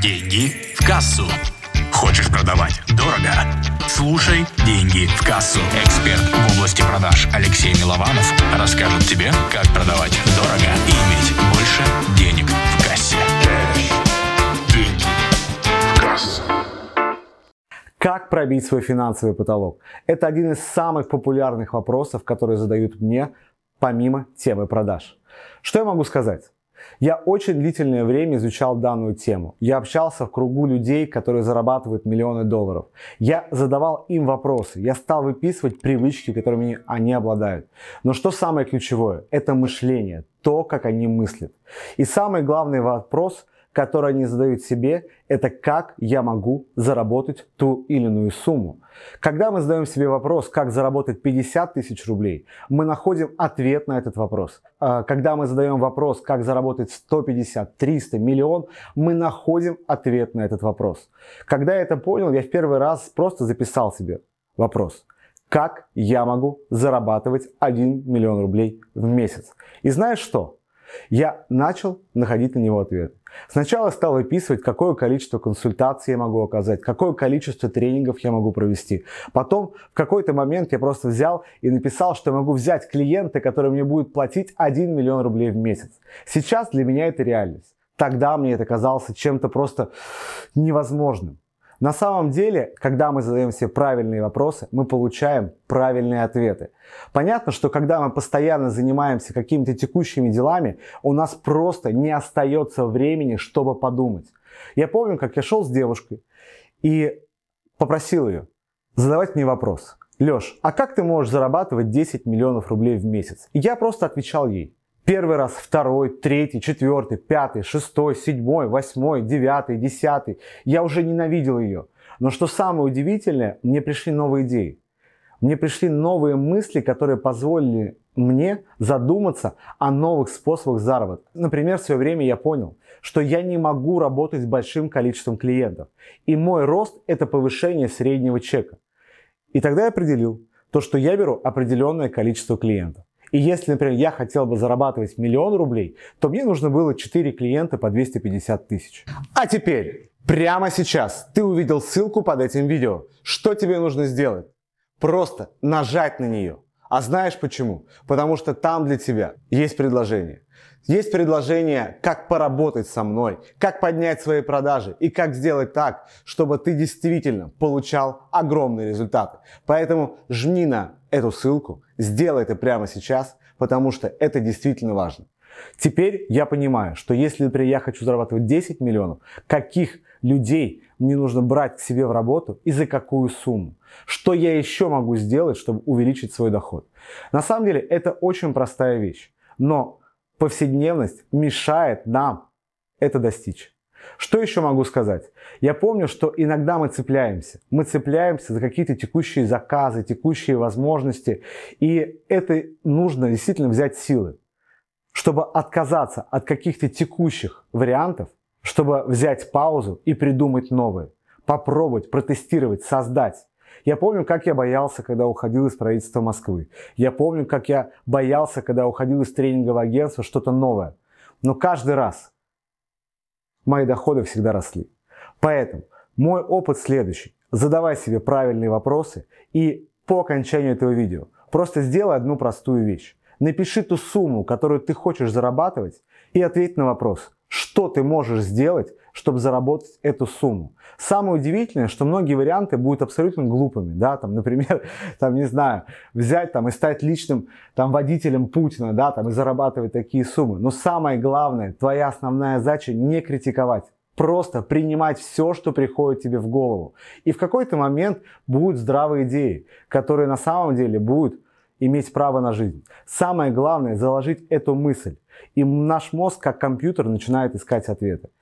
Деньги в кассу. Хочешь продавать дорого? Слушай «Деньги в кассу». Эксперт в области продаж Алексей Милованов расскажет тебе, как продавать дорого и иметь больше денег в кассе. Деньги в кассу. Как пробить свой финансовый потолок? Это один из самых популярных вопросов, которые задают мне, помимо темы продаж. Что я могу сказать? Я очень длительное время изучал данную тему. Я общался в кругу людей, которые зарабатывают миллионы долларов. Я задавал им вопросы. Я стал выписывать привычки, которыми они обладают. Но что самое ключевое? Это мышление, то, как они мыслят. И самый главный вопрос, который они задают себе, это как я могу заработать ту или иную сумму. Когда мы задаем себе вопрос, как заработать 50 тысяч рублей, мы находим ответ на этот вопрос. Когда мы задаем вопрос, как заработать 150, 300, миллион, мы находим ответ на этот вопрос. Когда я это понял, я в первый раз просто записал себе вопрос. Как я могу зарабатывать 1 миллион рублей в месяц? И знаешь что? Я начал находить на него ответ. Сначала стал выписывать, какое количество консультаций я могу оказать, какое количество тренингов я могу провести. Потом в какой-то момент я просто взял и написал, что я могу взять клиента, который мне будет платить 1 миллион рублей в месяц. Сейчас для меня это реальность. Тогда мне это казалось чем-то просто невозможным. На самом деле, когда мы задаем себе правильные вопросы, мы получаем правильные ответы. Понятно, что когда мы постоянно занимаемся какими-то текущими делами, у нас просто не остается времени, чтобы подумать. Я помню, как я шел с девушкой и попросил ее задавать мне вопрос. «Леш, а как ты можешь зарабатывать 10 миллионов рублей в месяц?» И я просто отвечал ей. Первый раз, второй, третий, четвертый, пятый, шестой, седьмой, восьмой, девятый, десятый. Я уже ненавидел ее. Но что самое удивительное, мне пришли новые идеи. Мне пришли новые мысли, которые позволили мне задуматься о новых способах заработка. Например, в свое время я понял, что я не могу работать с большим количеством клиентов. И мой рост – это повышение среднего чека. И тогда я определил то, что я беру определенное количество клиентов. И если, например, я хотел бы зарабатывать миллион рублей, то мне нужно было 4 клиента по 250 тысяч. А теперь, прямо сейчас, ты увидел ссылку под этим видео. Что тебе нужно сделать? Просто нажать на нее. А знаешь почему? Потому что там для тебя есть предложение. Есть предложение, как поработать со мной, как поднять свои продажи и как сделать так, чтобы ты действительно получал огромные результаты. Поэтому жми на эту ссылку, сделай это прямо сейчас, потому что это действительно важно. Теперь я понимаю, что если, например, я хочу зарабатывать 10 миллионов, каких людей мне нужно брать к себе в работу и за какую сумму? Что я еще могу сделать, чтобы увеличить свой доход? На самом деле это очень простая вещь, но повседневность мешает нам это достичь. Что еще могу сказать? Я помню, что иногда мы цепляемся за какие-то текущие заказы, текущие возможности, и это нужно действительно взять силы, чтобы отказаться от каких-то текущих вариантов, чтобы взять паузу и придумать новые, попробовать, протестировать, создать. Я помню, как я боялся, когда уходил из правительства Москвы. Я помню, как я боялся, когда уходил из тренингового агентства, что-то новое. Но каждый раз мои доходы всегда росли. Поэтому мой опыт следующий. Задавай себе правильные вопросы и по окончанию этого видео просто сделай одну простую вещь. Напиши ту сумму, которую ты хочешь зарабатывать, и ответь на вопрос, что ты можешь сделать, чтобы заработать эту сумму. Самое удивительное, что многие варианты будут абсолютно глупыми. Да? Там, например, взять и стать личным водителем Путина, и зарабатывать такие суммы. Но самое главное, твоя основная задача не критиковать. Просто принимать все, что приходит тебе в голову. И в какой-то момент будут здравые идеи, которые на самом деле будут иметь право на жизнь. Самое главное – заложить эту мысль. И наш мозг, как компьютер, начинает искать ответы.